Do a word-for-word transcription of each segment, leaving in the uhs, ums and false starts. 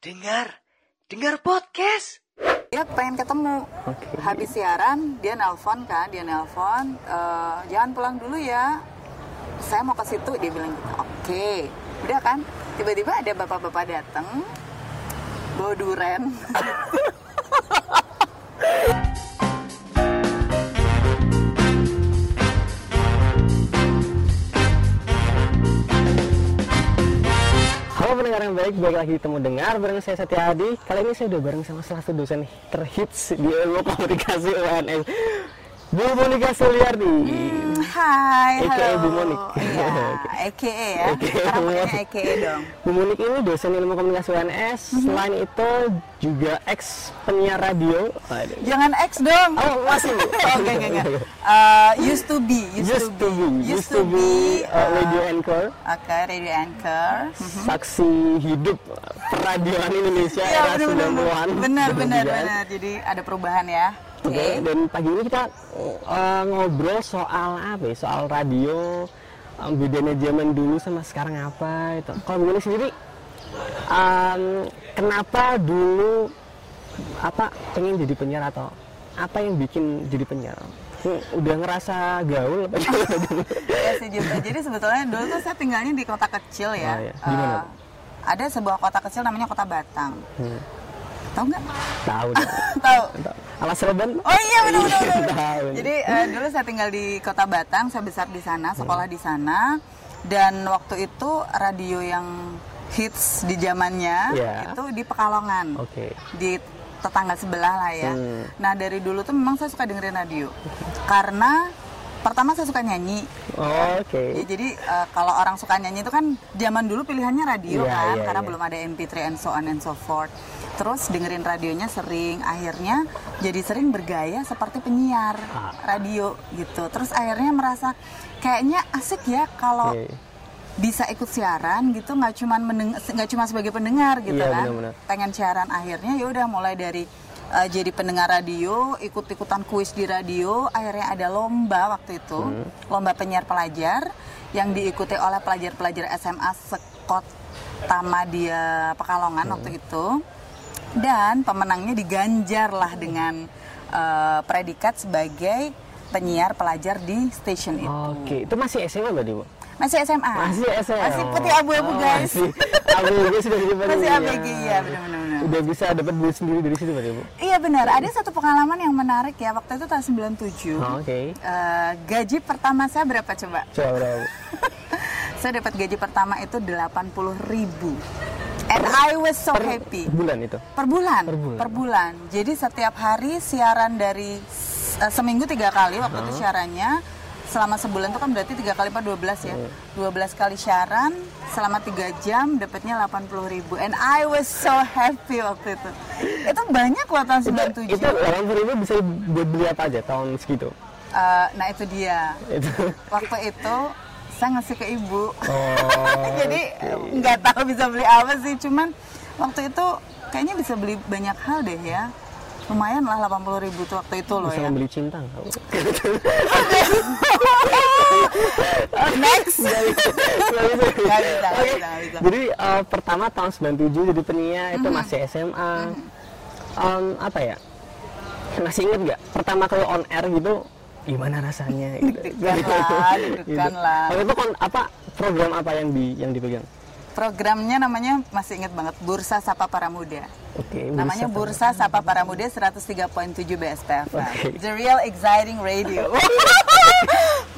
Dengar, dengar podcast. Dia pengen ketemu. Okay. Habis siaran dia nelpon kan, dia nelpon, e, jangan pulang dulu ya. Saya mau ke situ, dia bilang gitu. Oke, okay. Udah kan? Tiba-tiba ada bapak-bapak datang bawa duren. Pendengar yang baik, balik lagi temu dengar bareng saya Satya Adi. Kali ini saya udah bareng sama salah satu dosen terhits di E W O Komunikasi U N S, Bu Monika Seliardi. Hmm, hai, halo. A K A Bu Monik. Ya, A K A ya. A K A dong. Bu Monik ini dosen ilmu komunikasi U N S. Mm-hmm. Selain itu juga ex penyiar radio. Aduh. Jangan ex dong. Oh, masih. Oke, enggak. Eh, used to be, used, used to be, used to be uh, radio anchor. Oke, okay, radio anchor. Mm-hmm. Saksi hidup peradioan Indonesia era sembilan puluhan. Benar-benar benar. Jadi ada perubahan ya. Oke, okay. Dan pagi ini kita uh, ngobrol soal apa ya? Soal radio, um, bedanya zaman dulu sama sekarang apa itu. Kalau begini sendiri, um, kenapa dulu apa pengen jadi penyiar atau apa yang bikin jadi penyiar? Udah ngerasa gaul apa gitu? Ya sejujurnya, jadi sebetulnya dulu tuh saya tinggalnya di kota kecil ya. Oh, iya. Gimana? Uh, ada sebuah kota kecil namanya Kota Batang. Hmm. Tahu nggak? Tahu. Tahu. Alas Serban? Oh iya benar-benar. Jadi uh, dulu saya tinggal di Kota Batang, saya besar di sana, sekolah di sana, dan waktu itu radio yang hits di zamannya yeah. itu di Pekalongan, okay. di tetangga sebelah lah ya. Hmm. Nah dari dulu tuh memang saya suka dengerin radio, okay. karena pertama saya suka nyanyi. Oh, oke. Okay. Ya, jadi uh, kalau orang suka nyanyi itu kan zaman dulu pilihannya radio yeah, kan, yeah, karena yeah. belum ada M P three and so on and so forth. Terus dengerin radionya sering, akhirnya jadi sering bergaya seperti penyiar ah. radio gitu. Terus akhirnya merasa kayaknya asik ya kalau okay. bisa ikut siaran gitu, nggak cuman mendengar, nggak cuma sebagai pendengar gitu yeah, kan. Bener-bener. Pengen siaran akhirnya ya udah mulai dari Uh, jadi pendengar radio, ikut-ikutan kuis di radio, akhirnya ada lomba waktu itu, hmm. lomba penyiar pelajar yang diikuti oleh pelajar-pelajar S M A sekota Madia Pekalongan hmm. waktu itu, dan pemenangnya diganjar lah dengan uh, predikat sebagai penyiar pelajar di stasiun itu. Oke, itu masih S M A berarti, Bu? Masih S M A. Masih S M A. Masih peti abu-abu, oh, guys. Masih abu-abu sudah dipenuhi. Masih A B G ya, benar-benar. Udah bisa dapat duit sendiri dari situ, Pak Ibu. Iya, benar. Ada satu pengalaman yang menarik ya. Waktu itu tahun sembilan puluh tujuh. Oh, oke. Okay. Uh, gaji pertama saya berapa coba? Coba berapa? Saya dapat gaji pertama itu delapan puluh ribu. And I was so per, happy. Per bulan itu? Per bulan. Per bulan. Per bulan. Jadi setiap hari siaran dari uh, seminggu tiga kali waktu oh. itu siarannya. Selama sebulan itu kan berarti tiga kali per dua belas ya. dua belas kali siaran selama tiga jam dapatnya delapan puluh ribu. And I was so happy waktu itu. Itu banyak loh tahun sembilan puluh tujuh. Itu delapan puluh ribu bisa buat beli apa aja tahun segitu? Uh, nah itu dia. Waktu itu saya ngasih ke ibu. Oh, jadi nggak okay. tahu bisa beli apa sih. Cuman waktu itu kayaknya bisa beli banyak hal deh ya. Lumayan lah delapan puluh ribu tuh waktu itu loh. Bisa ya. Bisa membeli cinta nggak? Next. Jadi uh, pertama tahun sembilan puluh tujuh jadi penyiar mm-hmm. itu masih S M A. Mm-hmm. Um, apa ya? Masih inget nggak? Pertama kali on air gitu gimana rasanya? Deg-degan lah, deg-degan lah. Waktu itu kon, apa program apa yang di yang dipegang? Programnya namanya masih inget banget, Bursa Sapa Para Muda. Okay, namanya Bursa Sapa Para Muda seratus tiga koma tujuh B S P F. Okay. The real exciting radio.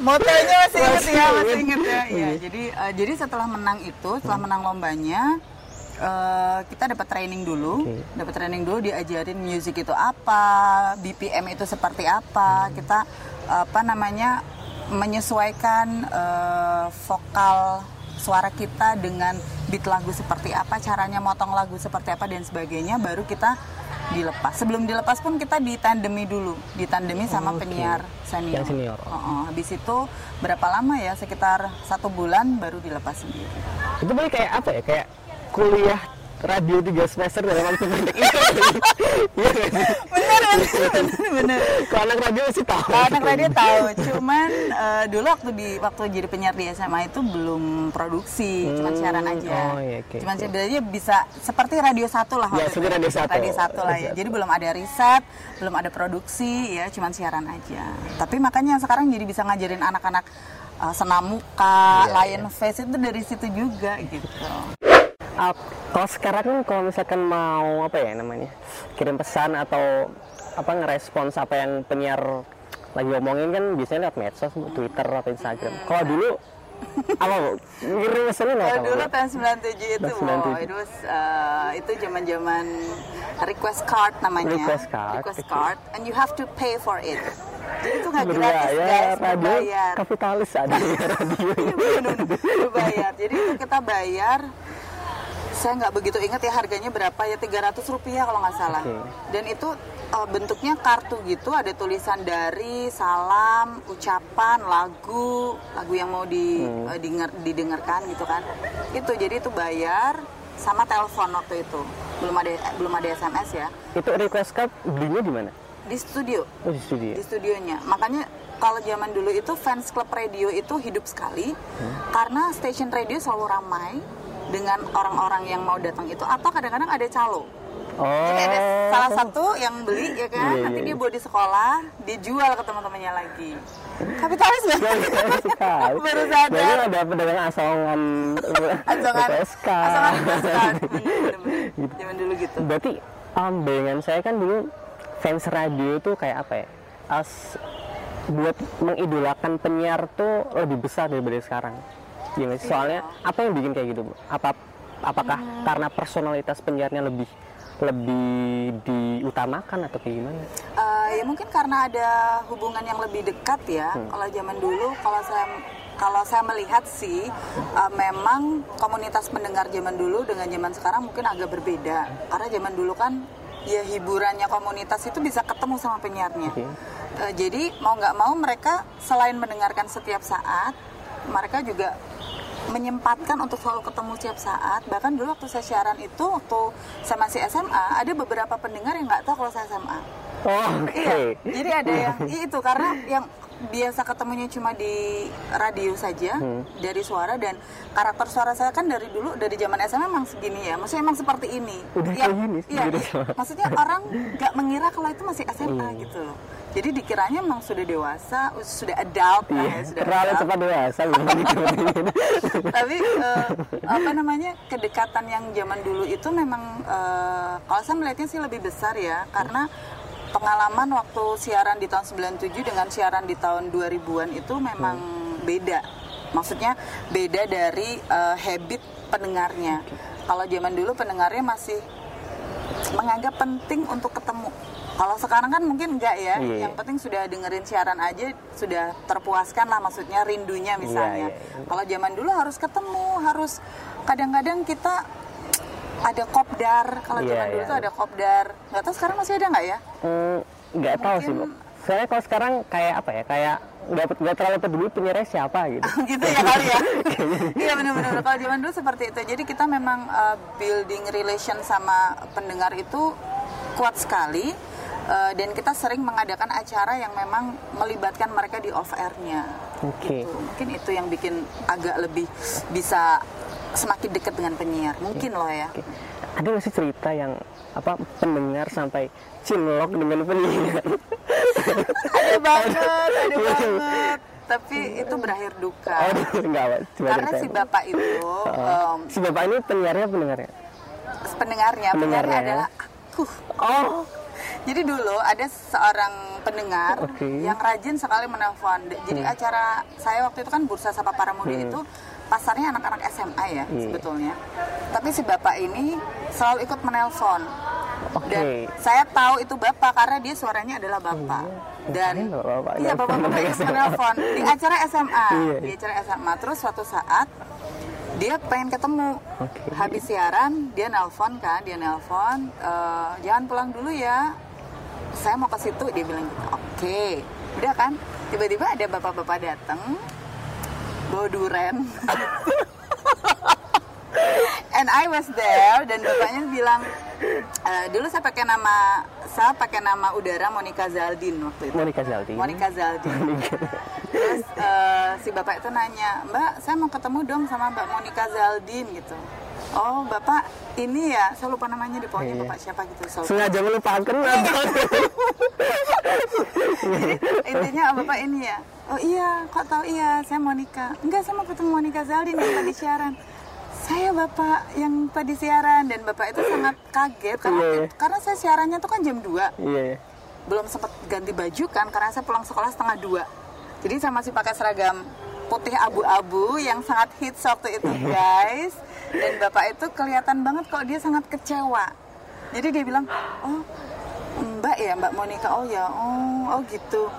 Motonya masih inget ya, masih inget ya. Ya jadi uh, jadi setelah menang itu, setelah menang lombanya, uh, kita dapat training dulu, okay. dapat training dulu diajarin music itu apa, B P M itu seperti apa, hmm. kita uh, apa namanya menyesuaikan uh, vokal suara kita dengan beat lagu seperti apa, caranya motong lagu seperti apa dan sebagainya, baru kita dilepas. Sebelum dilepas pun kita ditandemi dulu, ditandemi sama oh, okay. penyiar senior. Yang senior. Oh, oh. Habis itu berapa lama ya? Sekitar satu bulan baru dilepas sendiri. Itu boleh kayak apa ya? Kayak kuliah radio tiga semester dalam waktu pendek itu. Bener, bener, bener. Kalau anak radio sih tahu. Kalau anak radio tahu, cuman uh, dulu waktu di waktu jadi penyiar di S M A itu belum produksi, hmm, cuman siaran aja. Oh, iya, okay, cuman okay. siaran aja bisa seperti radio satu lah. Ya, seperti radio satu. Radio satu lah ya. Jadi belum ada riset, belum ada produksi, ya cuman siaran aja. Tapi makanya sekarang jadi bisa ngajarin anak-anak uh, senam muka, yeah, lion yeah. face itu dari situ juga gitu. Uh, kalau sekarang kan kalau misalkan mau apa ya namanya kirim pesan atau apa ngerespons apa yang penyiar lagi omongin kan biasanya lewat medsos, Twitter atau Instagram. Mm-hmm. Kalau dulu apa kirim pesannya lewat? Kalau dulu tahun sembilan puluh tujuh itu, wow, itu uh, itu zaman-zaman request card namanya. Request card. Request card, and you have to pay for it. Jadi itu nggak gratis guys, berbayar. Kapitalis ada radio. Berbayar. Jadi itu kita bayar. Saya nggak begitu ingat ya harganya berapa ya, tiga ratus rupiah kalau nggak salah. Okay. Dan itu uh, bentuknya kartu gitu, ada tulisan dari, salam, ucapan, lagu, lagu yang mau di, hmm. uh, dinger, didengarkan gitu kan. Itu jadi itu bayar sama telepon waktu itu. Belum ada belum ada S M S ya. Itu request card belinya di mana? Di studio. Oh, di studio. Di studionya. Makanya kalau zaman dulu itu fans club radio itu hidup sekali hmm. karena stasiun radio selalu ramai dengan orang-orang yang mau datang itu, atau kadang-kadang ada calo. Oh. Jadi ada salah satu yang beli ya kan, yeah, nanti yeah. dia bawa di sekolah, dia jual ke teman-temannya lagi. Kapitalis banget. Baru sadar. Jadi ada pedagang asongan. Asongan. P S K. Asongan P S K. Zaman dulu gitu. Berarti um, bayangan saya kan dulu fans radio tuh kayak apa ya? As buat mengidolakan penyiar tuh lebih besar daripada sekarang. Gimana sih? Soalnya yeah. apa yang bikin kayak gitu, Bu? Apa apakah yeah. karena personalitas penyiarnya lebih lebih diutamakan atau kayak gimana? Uh, ya mungkin karena ada hubungan yang lebih dekat ya. Hmm. Kalau zaman dulu, kalau saya kalau saya melihat sih uh, memang komunitas pendengar zaman dulu dengan zaman sekarang mungkin agak berbeda. Karena zaman dulu kan ya hiburannya komunitas itu bisa ketemu sama penyiarnya. Okay. Uh, jadi mau nggak mau mereka selain mendengarkan setiap saat, mereka juga menyempatkan untuk selalu ketemu tiap saat. Bahkan dulu waktu saya siaran itu, waktu saya masih S M A, ada beberapa pendengar yang nggak tahu kalau saya S M A. Oh, okay. Iya, jadi ada yang itu karena yang biasa ketemunya cuma di radio saja, hmm. dari suara, dan karakter suara saya kan dari dulu, dari zaman S M A memang segini ya, maksudnya emang seperti ini. Udah ya, ini, ya, ya, maksudnya orang nggak mengira kalau itu masih S M A hmm. gitu loh. Jadi dikiranya memang sudah dewasa, sudah adult iya, ya, sudah terlalu cepat dewasa. Tapi uh, apa namanya kedekatan yang zaman dulu itu memang uh, kalau saya melihatnya sih lebih besar ya, karena pengalaman waktu siaran di tahun sembilan puluh tujuh dengan siaran di tahun dua ribuan itu memang hmm. beda. Maksudnya beda dari uh, habit pendengarnya. Okay. Kalau zaman dulu pendengarnya masih menganggap penting untuk ketemu. Kalau sekarang kan mungkin enggak ya, yeah. yang penting sudah dengerin siaran aja, sudah terpuaskan lah maksudnya rindunya misalnya. Yeah, yeah. Kalau zaman dulu harus ketemu, harus kadang-kadang kita ada kopdar, kalau yeah, zaman yeah. dulu tuh ada kopdar. Nggak tahu sekarang masih ada nggak ya? Mm, nggak mungkin... tahu sih, Bu. Soalnya kalau sekarang kayak apa ya, kayak nggak, nggak terlalu peduli penyiarnya siapa gitu. Gitu ya kali ya? Iya benar-benar, kalau zaman dulu seperti itu. Jadi kita memang uh, building relation sama pendengar itu kuat sekali. Uh, dan kita sering mengadakan acara yang memang melibatkan mereka di off airnya. Oke. Okay. Gitu. Mungkin itu yang bikin agak lebih bisa semakin dekat dengan penyiar. Mungkin okay. loh ya. Okay. Ada nggak sih cerita yang apa pendengar sampai cinlok dengan penyiar? Ada banget, ada banget. Tapi itu berakhir duka. Oh, enggak, karena si bapak itu. Um, si bapak ini penyiarnya pendengarnya. Pendengarnya, pendengarnya, pendengarnya adalah aku. Oh. Jadi dulu ada seorang pendengar okay. yang rajin sekali menelpon. Jadi hmm. acara saya waktu itu kan Bursa Sapa Para Muda hmm. itu pasarnya anak-anak S M A ya yeah. sebetulnya. Tapi si bapak ini selalu ikut menelpon. Okay. Dan saya tahu itu bapak karena dia suaranya adalah bapak. Hmm. Dan iya bapak-bapak ikut menelpon di acara S M A, yeah. di acara S M A. Terus suatu saat dia pengen ketemu, okay. habis siaran dia nelpon kan, dia nelpon, e, jangan pulang dulu ya, saya mau ke situ, dia bilang gitu, oke, okay. udah kan, tiba-tiba ada bapak-bapak datang, bawa duren, and I was there, dan bapaknya bilang, e, dulu saya pakai nama saya pakai nama udara Monica Zaldin waktu itu. Monica Zaldin. Monica Zaldin. Terus uh, si bapak itu nanya, Mbak, saya mau ketemu dong sama Mbak Monica Zaldin gitu. Oh, Bapak ini ya, saya lupa namanya di pohonnya, iya. Bapak siapa gitu. Solopos. Sengaja melupakan. Intinya Bapak ini ya, oh iya, kok tahu iya, saya Monica. Enggak, saya mau ketemu Monica Zaldin yang tadi siaran. Saya Bapak yang tadi siaran, dan Bapak itu sangat kaget karena, iya. karena saya siarannya tuh kan jam dua. Iya. Belum sempat ganti baju kan, karena saya pulang sekolah setengah dua. Jadi saya masih pakai seragam putih abu-abu yang sangat hits waktu itu, guys. Dan bapak itu kelihatan banget kalau dia sangat kecewa. Jadi dia bilang, oh mbak ya, Mbak Monica, oh ya, oh, oh gitu.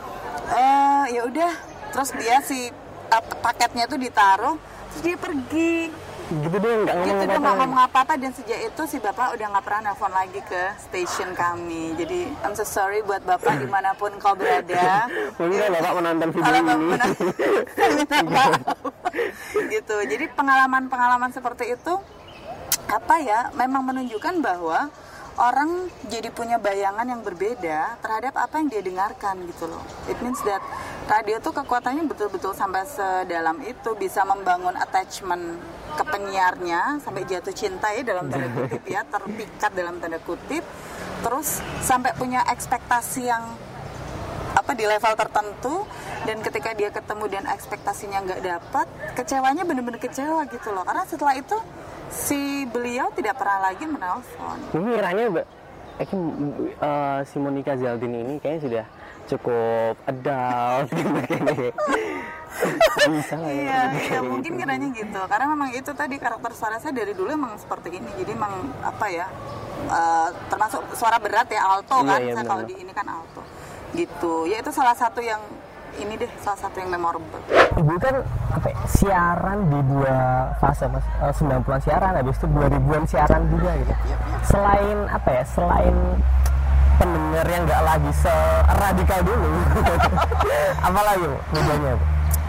Eh ya udah. Terus dia si uh, paketnya itu ditaruh, terus dia pergi. Gitu dong, nggak ngomong apa-apa. Dan sejak itu si bapak udah nggak pernah nelfon lagi ke stasiun kami. Jadi I'm so sorry buat bapak dimanapun kau berada. Mungkin ya, bapak menonton video ini. Bapak gitu. Jadi pengalaman-pengalaman seperti itu apa ya? Memang menunjukkan bahwa orang jadi punya bayangan yang berbeda terhadap apa yang dia dengarkan gitu loh. It means that radio tuh kekuatannya betul-betul sampai sedalam itu, bisa membangun attachment ke penyiarnya sampai jatuh cinta ya dalam tanda kutip ya, terpikat dalam tanda kutip. Terus sampai punya ekspektasi yang apa di level tertentu, dan ketika dia ketemu dan ekspektasinya nggak dapat, kecewanya bener-bener kecewa gitu loh. Karena setelah itu si beliau tidak pernah lagi menelpon. Miranya Mbak, uh, si Monica Zaldin ini kayaknya sudah cukup adult gitu kayaknya. Bisa lah ya. Iya, mungkin kiranya gitu. Karena memang itu tadi karakter suara saya dari dulu emang seperti ini. Jadi emang apa ya, uh, termasuk suara berat ya, alto kan. Iya, iya, saya kalau di ini kan alto. Gitu. Ya itu salah satu yang ini deh, salah satu yang memorable. Ibu kan apa, siaran di dua fase mas, sembilan puluhan siaran, habis itu dua ribuan siaran juga gitu. Selain apa ya, selain pendengar yang nggak lagi seradikal dulu, apa lagi bedanya?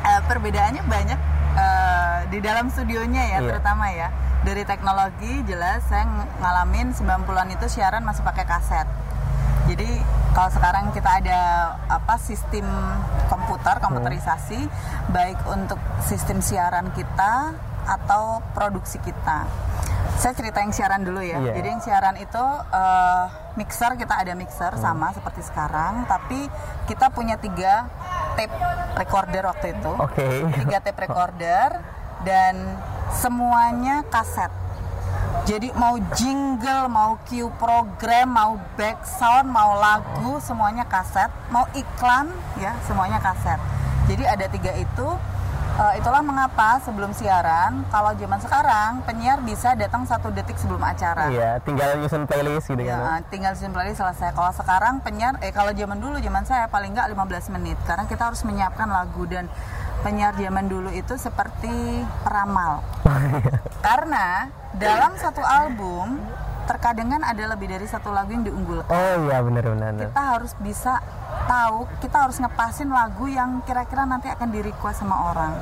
Uh, perbedaannya banyak uh, di dalam studionya ya, yeah. terutama ya. Dari teknologi jelas saya ngalamin sembilan puluhan itu siaran masih pakai kaset. Jadi kalau sekarang kita ada apa sistem komputer, komputerisasi, hmm. baik untuk sistem siaran kita atau produksi kita. Saya cerita yang siaran dulu ya. Yeah. Jadi yang siaran itu uh, mixer, kita ada mixer hmm. sama seperti sekarang, tapi kita punya tiga tape recorder waktu itu. Okay. Tiga tape recorder dan semuanya kaset. Jadi mau jingle, mau cue program, mau background, mau lagu, semuanya kaset. Mau iklan, ya semuanya kaset. Jadi ada tiga itu. Uh, itulah mengapa sebelum siaran, kalau zaman sekarang penyiar bisa datang satu detik sebelum acara. Iya, tinggal nyusun playlist gitu ya, kan. Tinggal nyusun playlist selesai. Kalau sekarang penyiar, eh kalau zaman dulu, zaman saya paling nggak lima belas menit. Karena kita harus menyiapkan lagu, dan penyiar zaman dulu itu seperti peramal. Karena dalam satu album terkadang kan ada lebih dari satu lagu yang diunggulkan. Oh iya, benar-benar. Kita harus bisa tahu, kita harus ngepasin lagu yang kira-kira nanti akan di-request sama orang.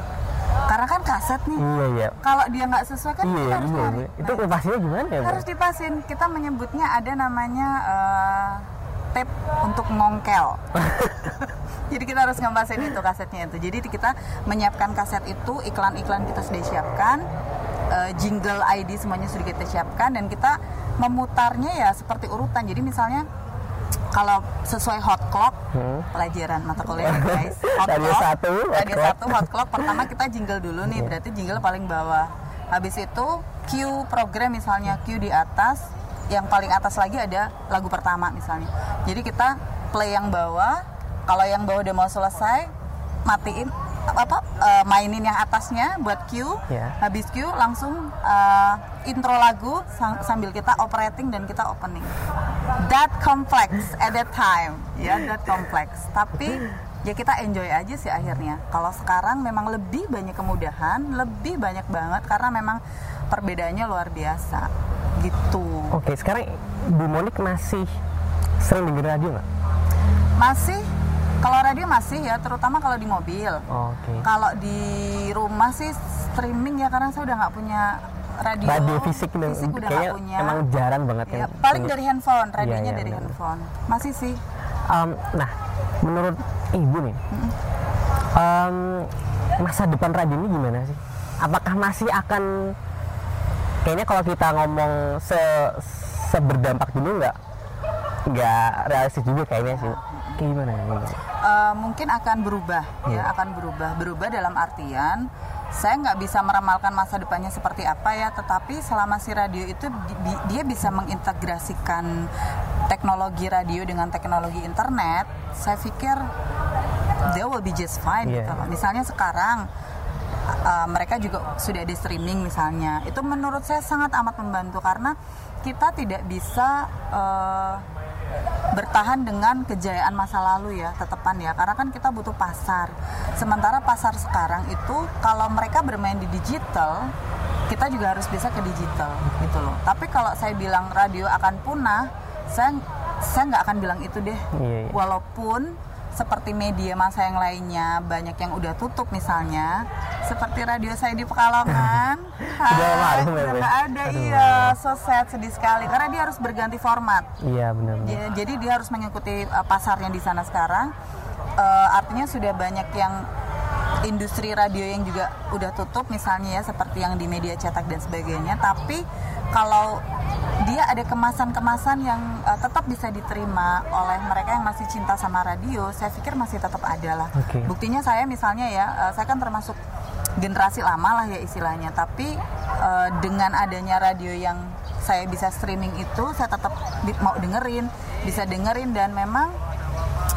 Karena kan kaset nih. Iya, iya. Kalau dia nggak sesuai kan, iya, kita harus iya, iya. Itu kepasinnya gimana ya? Harus dipasin. Kita menyebutnya ada namanya uh, tape untuk ngongkel. Jadi kita harus ngepasin itu kasetnya itu. Jadi kita menyiapkan kaset itu, iklan-iklan kita sudah siapkan. Uh, jingle I D semuanya sudah kita siapkan, dan kita memutarnya ya seperti urutan. Jadi misalnya kalau sesuai hot clock, hmm. pelajaran mata kuliah guys, hot clock, satu, hot satu hot clock pertama kita jingle dulu nih, yeah. berarti jingle paling bawah. Habis itu cue program, misalnya cue di atas, yang paling atas lagi ada lagu pertama misalnya. Jadi kita play yang bawah, kalau yang bawah udah mau selesai matiin apa uh, mainin yang atasnya buat cue, yeah. habis cue langsung uh, intro lagu sang, sambil kita operating dan kita opening. That complex at that time, ya yeah, that complex. Tapi ya kita enjoy aja sih akhirnya. Kalau sekarang memang lebih banyak kemudahan, lebih banyak banget karena memang perbedaannya luar biasa gitu. Oke, sekarang Bu Monik masih sering dengar radio nggak? Masih. Kalau radio masih ya, terutama kalau di mobil. Oh, okay. Kalau di rumah sih streaming ya, karena saya udah nggak punya radio, radio fisik, fisik udah gak punya. Emang jarang banget ya, yang paling dari handphone, radionya ya, ya, dari bener. handphone masih sih. Um, nah, menurut ibu nih, hmm. um, masa depan radio ini gimana sih? Apakah masih akan, kayaknya kalau kita ngomong se seberdampak dulu nggak nggak realistis juga kayaknya sih. Kayak gimana? gimana? Uh, mungkin akan berubah, yeah. ya akan berubah. Berubah dalam artian saya nggak bisa meramalkan masa depannya seperti apa ya, tetapi selama si radio itu di, dia bisa mengintegrasikan teknologi radio dengan teknologi internet, saya pikir they will be just fine. Yeah. Gitu. Misalnya sekarang uh, mereka juga sudah ada streaming misalnya, itu menurut saya sangat amat membantu karena kita tidak bisa uh, bertahan dengan kejayaan masa lalu ya, tetepan ya, karena kan kita butuh pasar. Sementara pasar sekarang itu kalau mereka bermain di digital, kita juga harus bisa ke digital gitu loh. Tapi kalau saya bilang radio akan punah, saya saya nggak akan bilang itu deh. Iya, iya. Walaupun seperti media masa yang lainnya banyak yang udah tutup misalnya, seperti radio saya di Pekalongan sudah nggak ada. Aduh, iya, so sad, sedih sekali karena dia harus berganti format. Iya, benar. Dia, jadi dia harus mengikuti uh, pasarnya di sana sekarang. Uh, artinya sudah banyak yang industri radio yang juga udah tutup misalnya ya, seperti yang di media cetak dan sebagainya. Tapi kalau dia ada kemasan-kemasan yang uh, tetap bisa diterima oleh mereka yang masih cinta sama radio, saya pikir masih tetap ada lah. Okay. Buktinya saya misalnya ya, uh, saya kan termasuk generasi lama lah ya istilahnya, tapi uh, dengan adanya radio yang saya bisa streaming itu, saya tetap mau dengerin, bisa dengerin, dan memang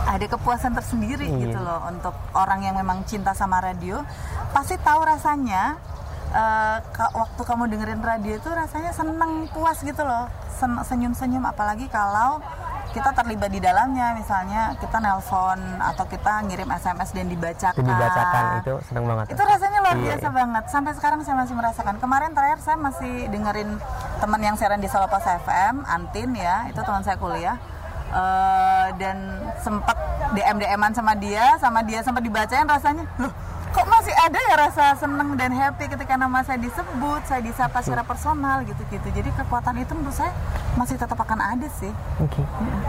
ada kepuasan tersendiri. Iya. Gitu loh, untuk orang yang memang cinta sama radio pasti tahu rasanya. Uh, waktu kamu dengerin radio itu rasanya seneng, puas gitu loh, sen- senyum-senyum, apalagi kalau kita terlibat di dalamnya, misalnya kita nelpon atau kita ngirim S M S dan dibacakan, itu dibacakan, itu seneng banget. Itu rasanya luar iya, biasa iya. banget, sampai sekarang saya masih merasakan. Kemarin terakhir saya masih dengerin teman yang siaran di Solopos F M, Antin ya, itu teman saya kuliah. Uh, dan sempat D M D M-an sama dia, sama dia sempat dibacain, rasanya loh, kok masih ada ya rasa seneng dan happy ketika nama saya disebut, saya disapa secara personal gitu-gitu. Jadi kekuatan itu menurut saya masih tetap akan ada sih. Oke. Okay. Hmm.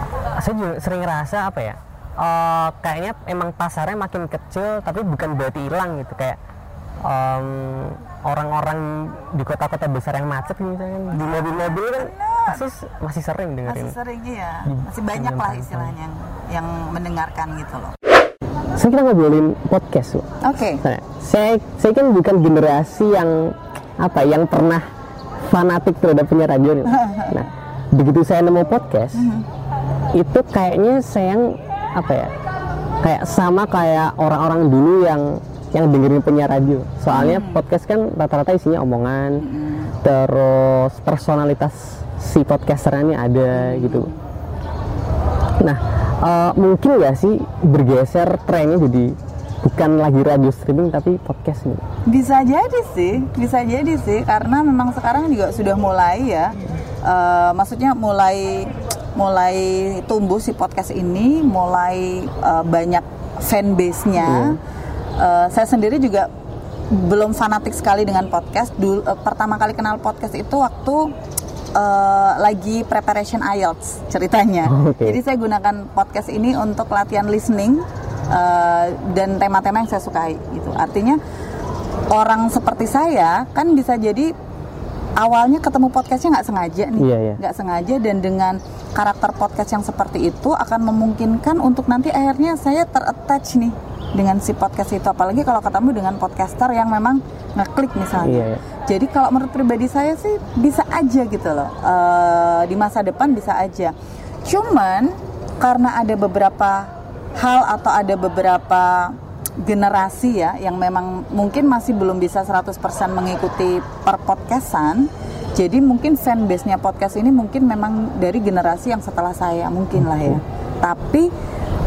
Saya juga sering ngerasa apa ya, uh, kayaknya emang pasarnya makin kecil, tapi bukan berarti hilang gitu. Kayak um, orang-orang di kota-kota besar yang macet misalnya, di mobil-mobil kan masih, masih sering dengerin. Masih sering ya, masih banyak lah istilahnya yang, yang mendengarkan gitu loh. Saya kita ngobrolin podcast. Oke. Okay. Saya saya kan bukan generasi yang apa yang pernah fanatik terhadap punya radio. Nah, begitu saya nemu podcast, mm-hmm. itu kayaknya saya apa ya? Kayak sama kayak orang-orang dulu yang yang dengerin punya radio. Soalnya mm. podcast kan rata-rata isinya omongan, mm. terus personalitas si podcasternya ini ada gitu. Nah, Uh, mungkin nggak sih bergeser trennya jadi bukan lagi radio streaming tapi podcast nih? Bisa jadi sih, bisa jadi sih karena memang sekarang juga sudah mulai ya, uh, maksudnya mulai mulai tumbuh si podcast ini, mulai uh, banyak fanbase-nya. Yeah. Uh, saya sendiri juga belum fanatik sekali dengan podcast. Dulu, uh, pertama kali kenal podcast itu waktu Uh, lagi preparation I E L T S ceritanya. Okay. Jadi saya gunakan podcast ini untuk latihan listening uh, dan tema-tema yang saya sukai gitu. Artinya orang seperti saya kan bisa jadi awalnya ketemu podcastnya nggak sengaja nih, yeah, yeah. nggak sengaja, dan dengan karakter podcast yang seperti itu akan memungkinkan untuk nanti akhirnya saya terattach nih dengan si podcast itu, apalagi kalau ketemu dengan podcaster yang memang ngeklik misalnya. Yeah. Jadi kalau menurut pribadi saya sih bisa aja gitu loh, uh, di masa depan bisa aja. Cuman karena ada beberapa hal atau ada beberapa generasi ya yang memang mungkin masih belum bisa seratus persen mengikuti perpodcastan. Jadi mungkin fanbase-nya podcast ini mungkin memang dari generasi yang setelah saya mungkin lah ya. Tapi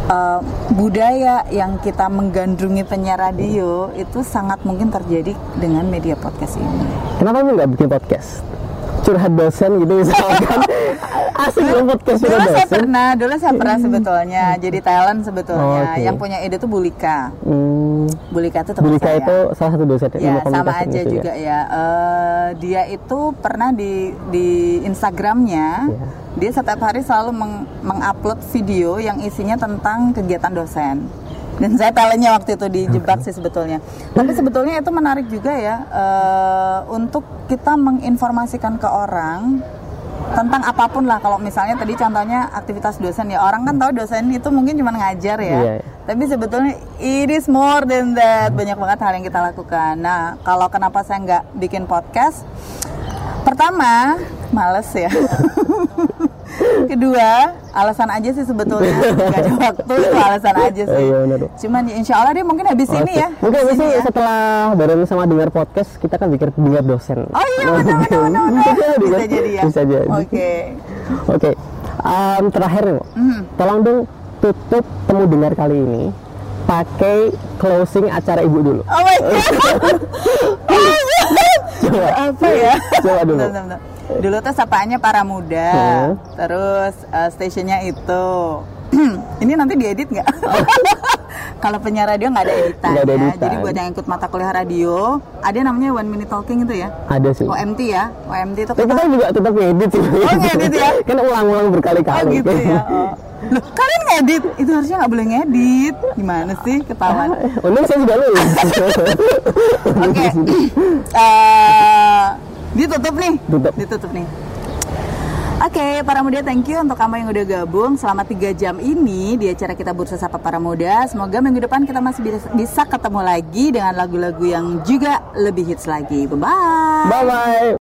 Uh, budaya yang kita menggandrungi penyiar radio itu sangat mungkin terjadi dengan media podcast ini. Kenapa lu nggak bikin podcast? curhat dosen gitu misalkan. Asik dulu podcast curhat dosen. Dulu saya pernah, dulu saya pernah sebetulnya jadi talent sebetulnya. Oh, okay. Yang punya ide tuh Bulika. Hmm. Bulika itu teman Bulika saya. Bulika itu salah satu dosen ya, ilmu komunikasi. Sama aja juga, juga ya. Uh, dia itu pernah di di Instagramnya yeah. dia setiap hari selalu meng, mengupload video yang isinya tentang kegiatan dosen. Dan saya talentnya waktu itu dijebak sih sebetulnya. Tapi sebetulnya itu menarik juga ya uh, untuk kita menginformasikan ke orang tentang apapun lah. Kalau misalnya tadi contohnya aktivitas dosen ya, orang kan tahu dosen itu mungkin cuma ngajar ya. Yeah. Tapi sebetulnya it is more than that. Banyak banget hal yang kita lakukan. Nah, kalau kenapa saya nggak bikin podcast? Pertama, males ya. Kedua, alasan aja sih sebetulnya. Gak ada waktu, itu alasan aja sih. Iya, benar. Cuman ya, insya Allah dia mungkin habis ini ya. Mungkin habis ini ya. Setelah bareng sama dengar podcast, kita kan bikin dengar dosen. Oh iya, benar-benar. Bisa jadi ya? Bisa jadi. Oke. Okay. Oke, okay. um, terakhir nih, mm. tolong dong tutup temu dengar kali ini pakai closing acara ibu dulu. Oh my God. Coba apa ya? Coba dulu. Bentar, bentar. Dulu tuh sapaannya para muda, hmm. terus uh, stationnya itu. Ini nanti diedit nggak? Oh. Kalau penyiar radio nggak ada editan ya. Editan. Jadi buat yang ikut mata kuliah radio, ada namanya one minute talking itu ya? Ada sih. O M T ya, O M T itu. Kita ya, juga tetap ngedit sih. Oh ngedit ya? Kan ulang-ulang berkali-kali. Oh gitu ya. Oh. Loh, kalian ngedit? Itu harusnya nggak boleh ngedit. Gimana sih ketahuan? Untung saya juga lulus. Oke. Ditutup nih. Tutup. Ditutup nih. Oke, okay, para muda, thank you untuk kamu yang udah gabung selama tiga jam ini di acara kita Bursa Sapa Para Muda. Semoga minggu depan kita masih bisa, bisa ketemu lagi dengan lagu-lagu yang juga lebih hits lagi. Bye-bye. Bye-bye.